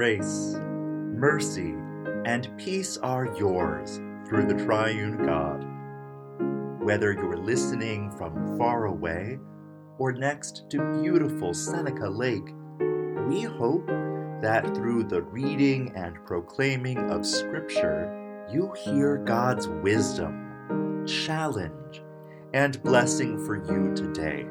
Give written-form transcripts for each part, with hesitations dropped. Grace, mercy, and peace are yours through the triune God. Whether you're listening from far away or next to beautiful Seneca Lake, we hope that through the reading and proclaiming of Scripture, you hear God's wisdom, challenge, and blessing for you today.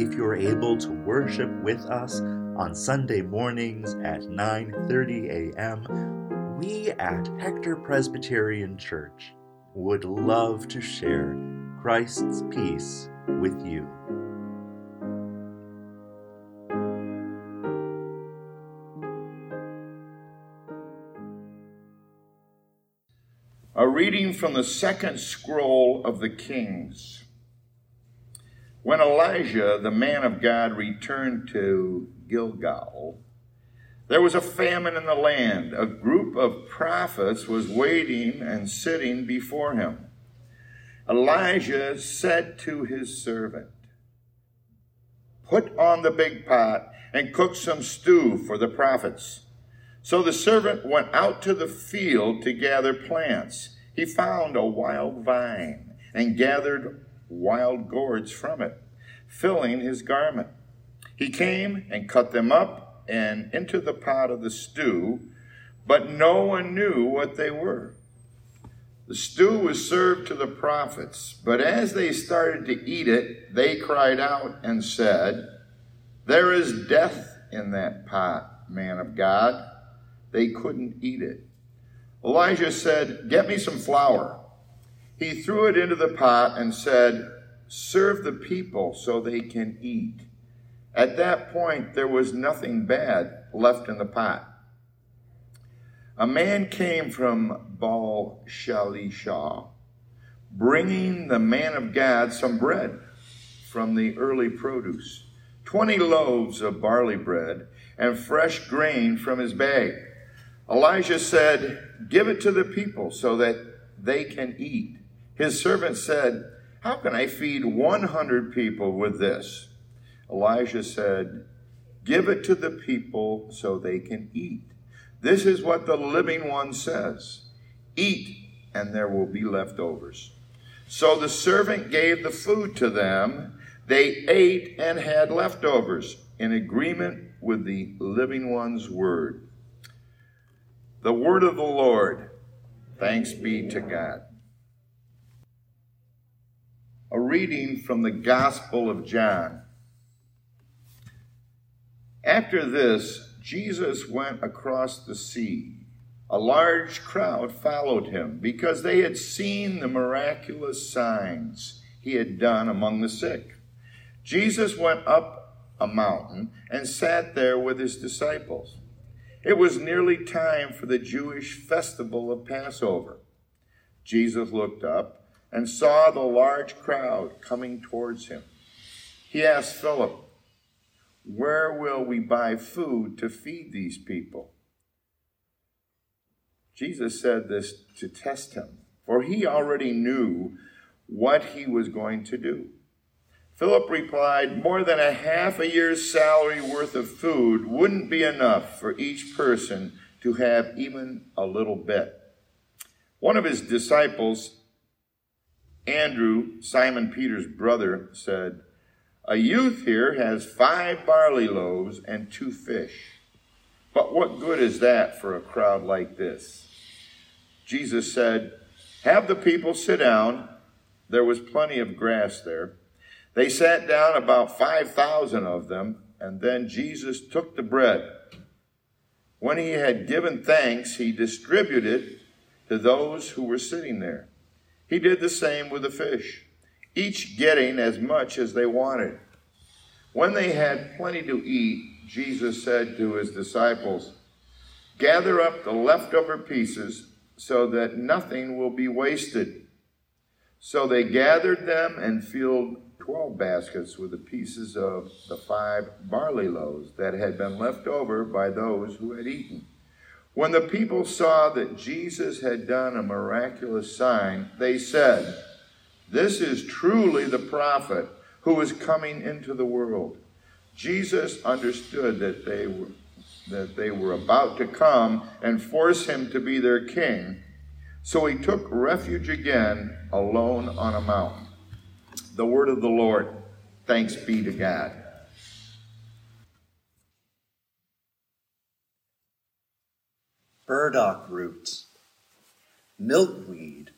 If you're able to worship with us on Sunday mornings at 9:30 a.m., we at Hector Presbyterian Church would love to share Christ's peace with you. A reading from the Second Scroll of the Kings. When Elijah, the man of God, returned to Gilgal, there was a famine in the land. A group of prophets was waiting and sitting before him. Elijah said to his servant, "Put on the big pot and cook some stew for the prophets." So the servant went out to the field to gather plants. He found a wild vine and gathered wild gourds from it, filling his garment. He came and cut them up and into the pot of the stew, but no one knew what they were. The stew was served to the prophets, but as they started to eat it, they cried out and said, "There is death in that pot, man of God." They couldn't eat it. Elijah said, "Get me some flour." He threw it into the pot and said, "Serve the people so they can eat." At that point, there was nothing bad left in the pot. A man came from Baal Shalishah, bringing the man of God some bread from the early produce, 20 loaves of barley bread and fresh grain from his bag. Elijah said, "Give it to the people so that they can eat." His servant said, "How can I feed 100 people with this?" Elijah said, "Give it to the people so they can eat. This is what the living one says, 'Eat, and there will be leftovers.'" So the servant gave the food to them. They ate and had leftovers in agreement with the living one's word. The word of the Lord. Thanks be to God. A reading from the Gospel of John. After this, Jesus went across the sea. A large crowd followed him because they had seen the miraculous signs he had done among the sick. Jesus went up a mountain and sat there with his disciples. It was nearly time for the Jewish festival of Passover. Jesus looked up and saw the large crowd coming towards him. He asked Philip, "Where will we buy food to feed these people?" Jesus said this to test him, for he already knew what he was going to do. Philip replied, "More than a half a year's salary worth of food wouldn't be enough for each person to have even a little bit." One of his disciples, Andrew, Simon Peter's brother, said, "A youth here has 5 barley loaves and 2 fish. But what good is that for a crowd like this?" Jesus said, "Have the people sit down." There was plenty of grass there. They sat down, about 5,000 of them, and then Jesus took the bread. When he had given thanks, he distributed it to those who were sitting there. He did the same with the fish, each getting as much as they wanted. When they had plenty to eat, Jesus said to his disciples, "Gather up the leftover pieces so that nothing will be wasted." So they gathered them and filled 12 baskets with the pieces of the 5 barley loaves that had been left over by those who had eaten. When the people saw that Jesus had done a miraculous sign, they said, "This is truly the prophet who is coming into the world." Jesus understood that they that they were about to come and force him to be their king. So he took refuge again, alone on a mountain. The word of the Lord. Thanks be to God. Burdock root, milkweed,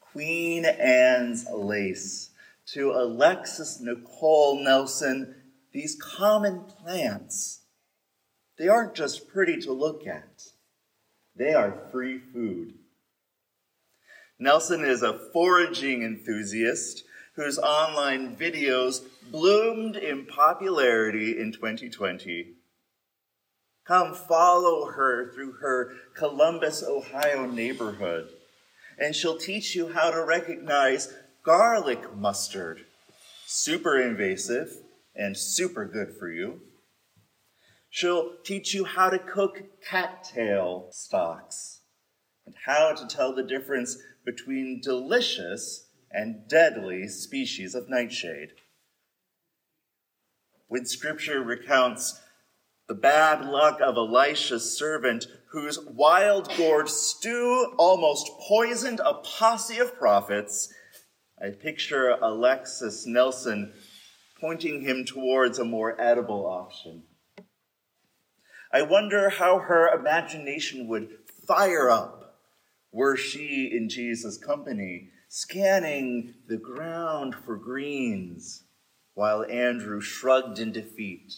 Queen Anne's lace. To Alexis Nicole Nelson, these common plants, they aren't just pretty to look at. They are free food. Nelson is a foraging enthusiast whose online videos bloomed in popularity in 2020. Come follow her through her Columbus, Ohio neighborhood, and she'll teach you how to recognize garlic mustard, super invasive and super good for you. She'll teach you how to cook cattail stalks and how to tell the difference between delicious and deadly species of nightshade. When Scripture recounts the bad luck of Elisha's servant, whose wild gourd stew almost poisoned a posse of prophets, I picture Alexis Nelson pointing him towards a more edible option. I wonder how her imagination would fire up were she in Jesus' company, scanning the ground for greens, while Andrew shrugged in defeat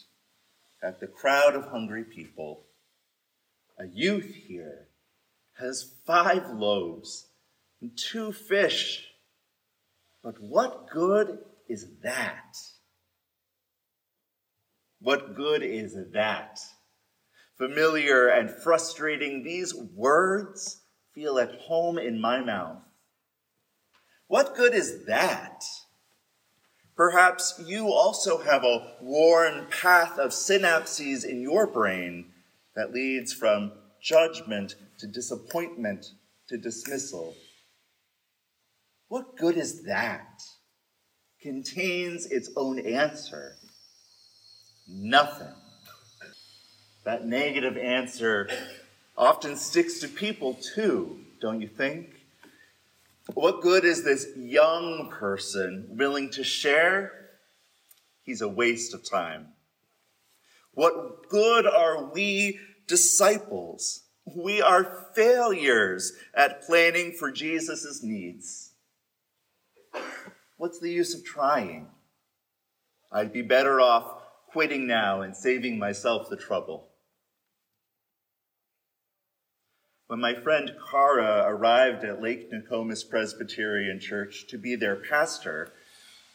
at the crowd of hungry people. A youth here has 5 loaves and 2 fish. But what good is that? What good is that? Familiar and frustrating, these words feel at home in my mouth. What good is that? Perhaps you also have a worn path of synapses in your brain that leads from judgment to disappointment to dismissal. What good is that? Contains its own answer. Nothing. That negative answer often sticks to people too, don't you think? What good is this young person willing to share? He's a waste of time. What good are we disciples? We are failures at planning for Jesus' needs. What's the use of trying? I'd be better off quitting now and saving myself the trouble. When my friend Kara arrived at Lake Nokomis Presbyterian Church to be their pastor,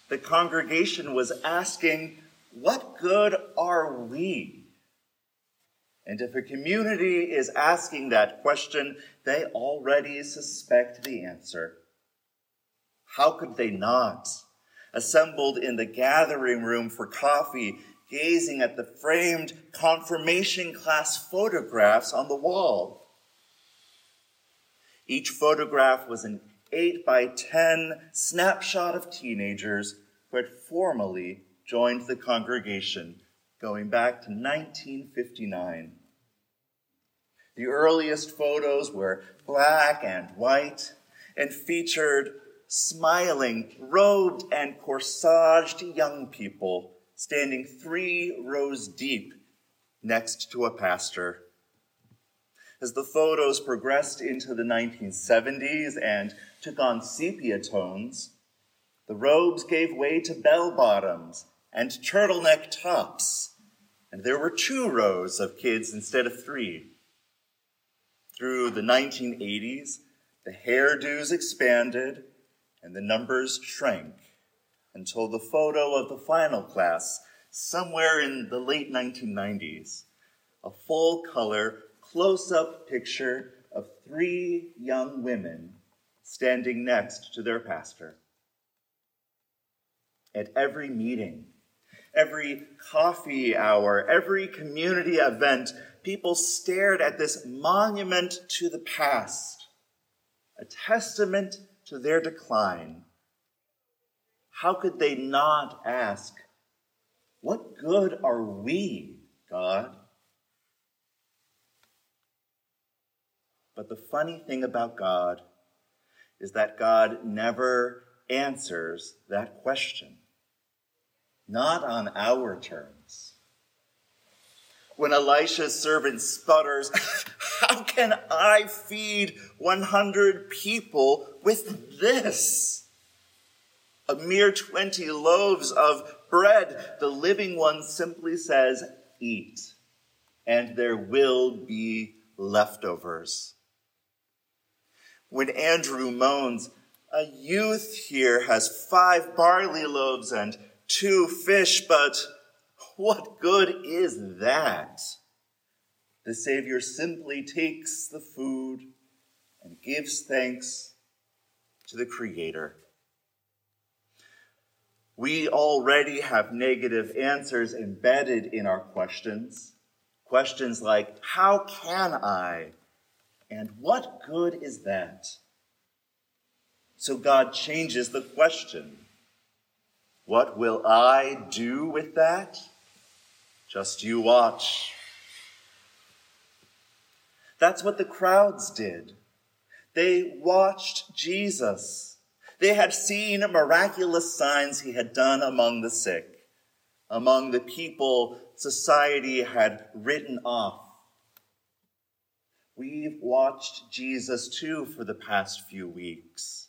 the congregation was asking, what good are we? And if a community is asking that question, they already suspect the answer. How could they not? Assembled in the gathering room for coffee, gazing at the framed confirmation class photographs on the wall. Each photograph was an 8x10 snapshot of teenagers who had formally joined the congregation, going back to 1959. The earliest photos were black and white and featured smiling, robed and corsaged young people standing 3 rows deep next to a pastor. As the photos progressed into the 1970s and took on sepia tones, the robes gave way to bell-bottoms and turtleneck tops, and there were 2 rows of kids instead of 3. Through the 1980s, the hairdos expanded and the numbers shrank until the photo of the final class, somewhere in the late 1990s, a full-color close-up picture of 3 young women standing next to their pastor. At every meeting, every coffee hour, every community event, people stared at this monument to the past, a testament to their decline. How could they not ask, what good are we, God? But the funny thing about God is that God never answers that question. Not on our terms. When Elisha's servant sputters, how can I feed 100 people with this? A mere 20 loaves of bread, the living one simply says, eat, and there will be leftovers. When Andrew moans, a youth here has 5 barley loaves and 2 fish, but what good is that? The Savior simply takes the food and gives thanks to the Creator. We already have negative answers embedded in our questions. Questions like, how can I? And what good is that? So God changes the question. What will I do with that? Just you watch. That's what the crowds did. They watched Jesus. They had seen miraculous signs he had done among the sick, among the people society had written off. We've watched Jesus too for the past few weeks.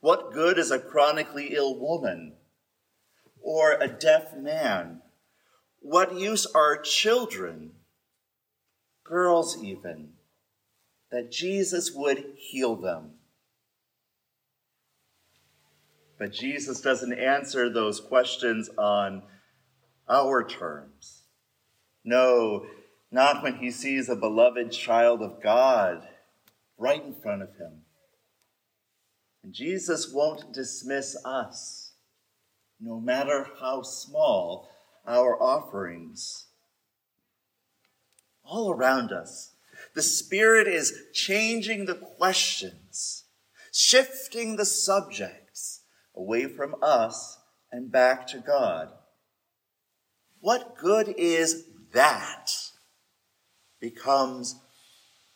What good is a chronically ill woman or a deaf man? What use are children, girls even, that Jesus would heal them? But Jesus doesn't answer those questions on our terms. No, not when he sees a beloved child of God right in front of him. Jesus won't dismiss us, no matter how small our offerings. All around us, the Spirit is changing the questions, shifting the subjects away from us and back to God. What good is that? Becomes,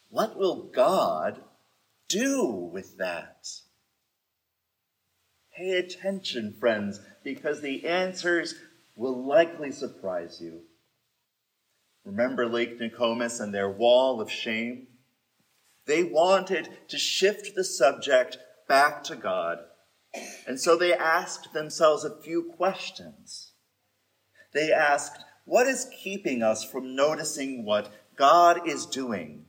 what will God do with that? Pay attention, friends, because the answers will likely surprise you. Remember Lake Nokomis and their wall of shame? They wanted to shift the subject back to God, and so they asked themselves a few questions. They asked, what is keeping us from noticing what God is doing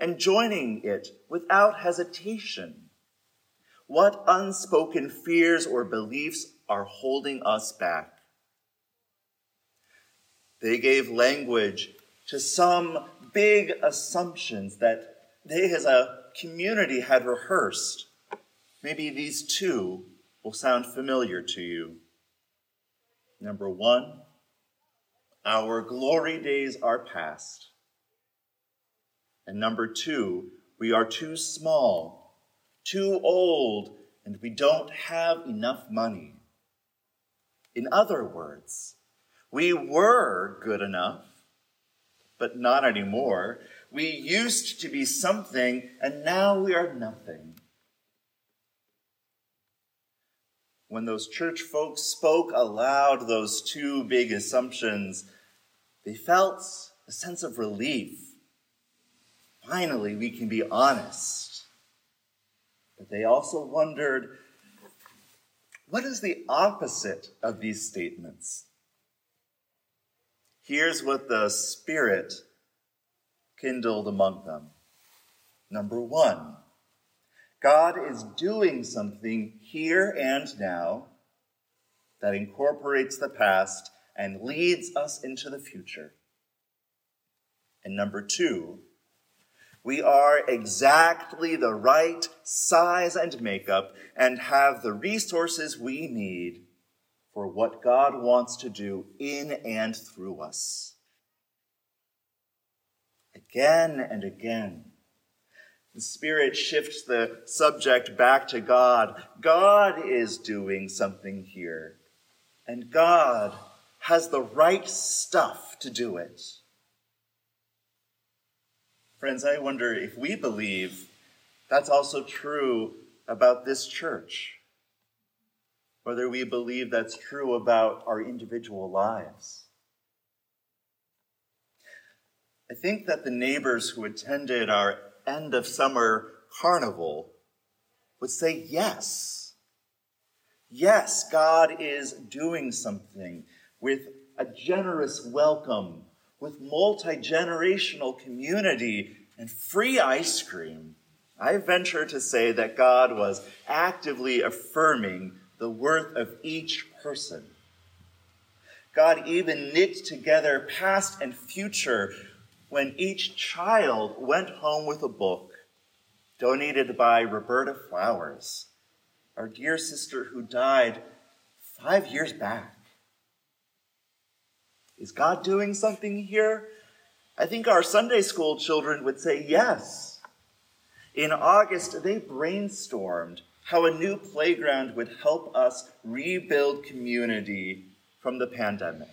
and joining it without hesitation? What unspoken fears or beliefs are holding us back? They gave language to some big assumptions that they as a community had rehearsed. Maybe these two will sound familiar to you. Number one, our glory days are past. And number two, we are too small, too old, and we don't have enough money. In other words, we were good enough, but not anymore. We used to be something, and now we are nothing. When those church folks spoke aloud those two big assumptions, they felt a sense of relief. Finally, we can be honest. But they also wondered, what is the opposite of these statements? Here's what the Spirit kindled among them. Number one, God is doing something here and now that incorporates the past and leads us into the future. And number two, we are exactly the right size and makeup and have the resources we need for what God wants to do in and through us. Again and again, the Spirit shifts the subject back to God. God is doing something here, and God has the right stuff to do it. Friends, I wonder if we believe that's also true about this church, whether we believe that's true about our individual lives. I think that the neighbors who attended our end of summer carnival would say yes. Yes, God is doing something with a generous welcome, with multi-generational community and free ice cream. I venture to say that God was actively affirming the worth of each person. God even knit together past and future when each child went home with a book donated by Roberta Flowers, our dear sister who died 5 years back. Is God doing something here? I think our Sunday school children would say yes. In August, they brainstormed how a new playground would help us rebuild community from the pandemic.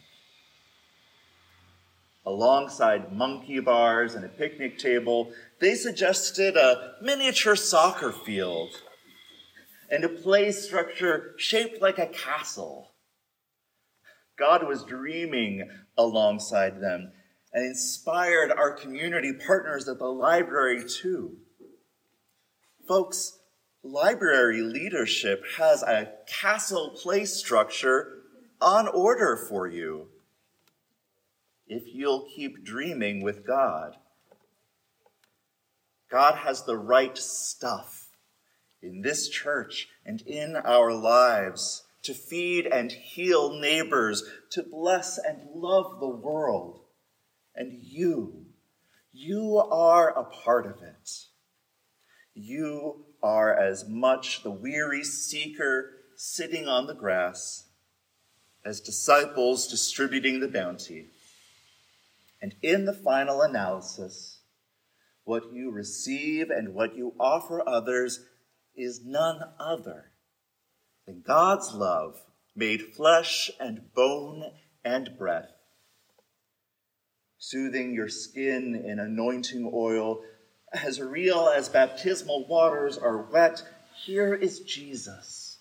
Alongside monkey bars and a picnic table, they suggested a miniature soccer field and a play structure shaped like a castle. God was dreaming alongside them and inspired our community partners at the library too. Folks, library leadership has a castle play structure on order for you, if you'll keep dreaming with God. God has the right stuff in this church and in our lives to feed and heal neighbors, to bless and love the world. And you are a part of it. You are as much the weary seeker sitting on the grass as disciples distributing the bounty. And in the final analysis, what you receive and what you offer others is none other than God's love made flesh and bone and breath, soothing your skin in anointing oil. As real as baptismal waters are wet, here is Jesus,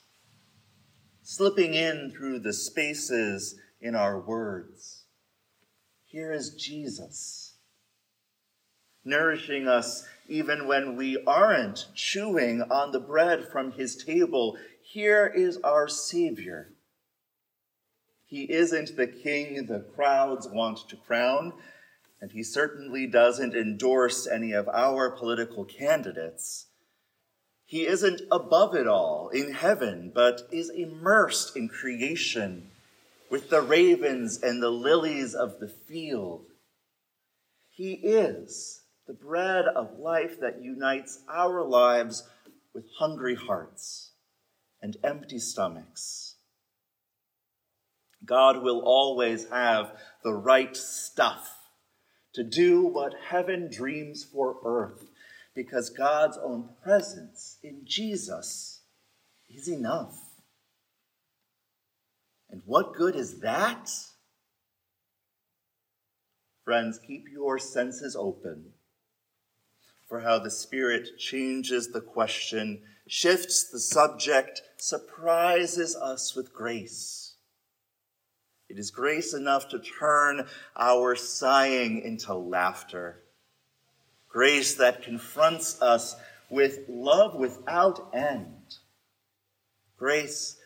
slipping in through the spaces in our words. Here is Jesus, nourishing us even when we aren't chewing on the bread from his table. Here is our Savior. He isn't the king the crowds want to crown, and he certainly doesn't endorse any of our political candidates. He isn't above it all in heaven, but is immersed in creation, with the ravens and the lilies of the field. He is the bread of life that unites our lives with hungry hearts and empty stomachs. God will always have the right stuff to do what heaven dreams for earth, because God's own presence in Jesus is enough. And what good is that? Friends, keep your senses open for how the Spirit changes the question, shifts the subject, surprises us with grace. It is grace enough to turn our sighing into laughter. Grace that confronts us with love without end. Grace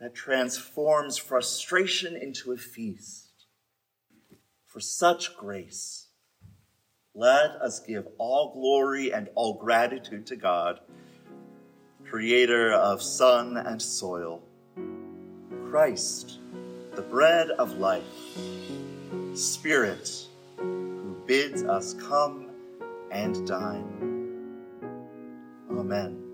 that transforms frustration into a feast. For such grace, let us give all glory and all gratitude to God, creator of sun and soil, Christ, the bread of life, Spirit, who bids us come and dine. Amen.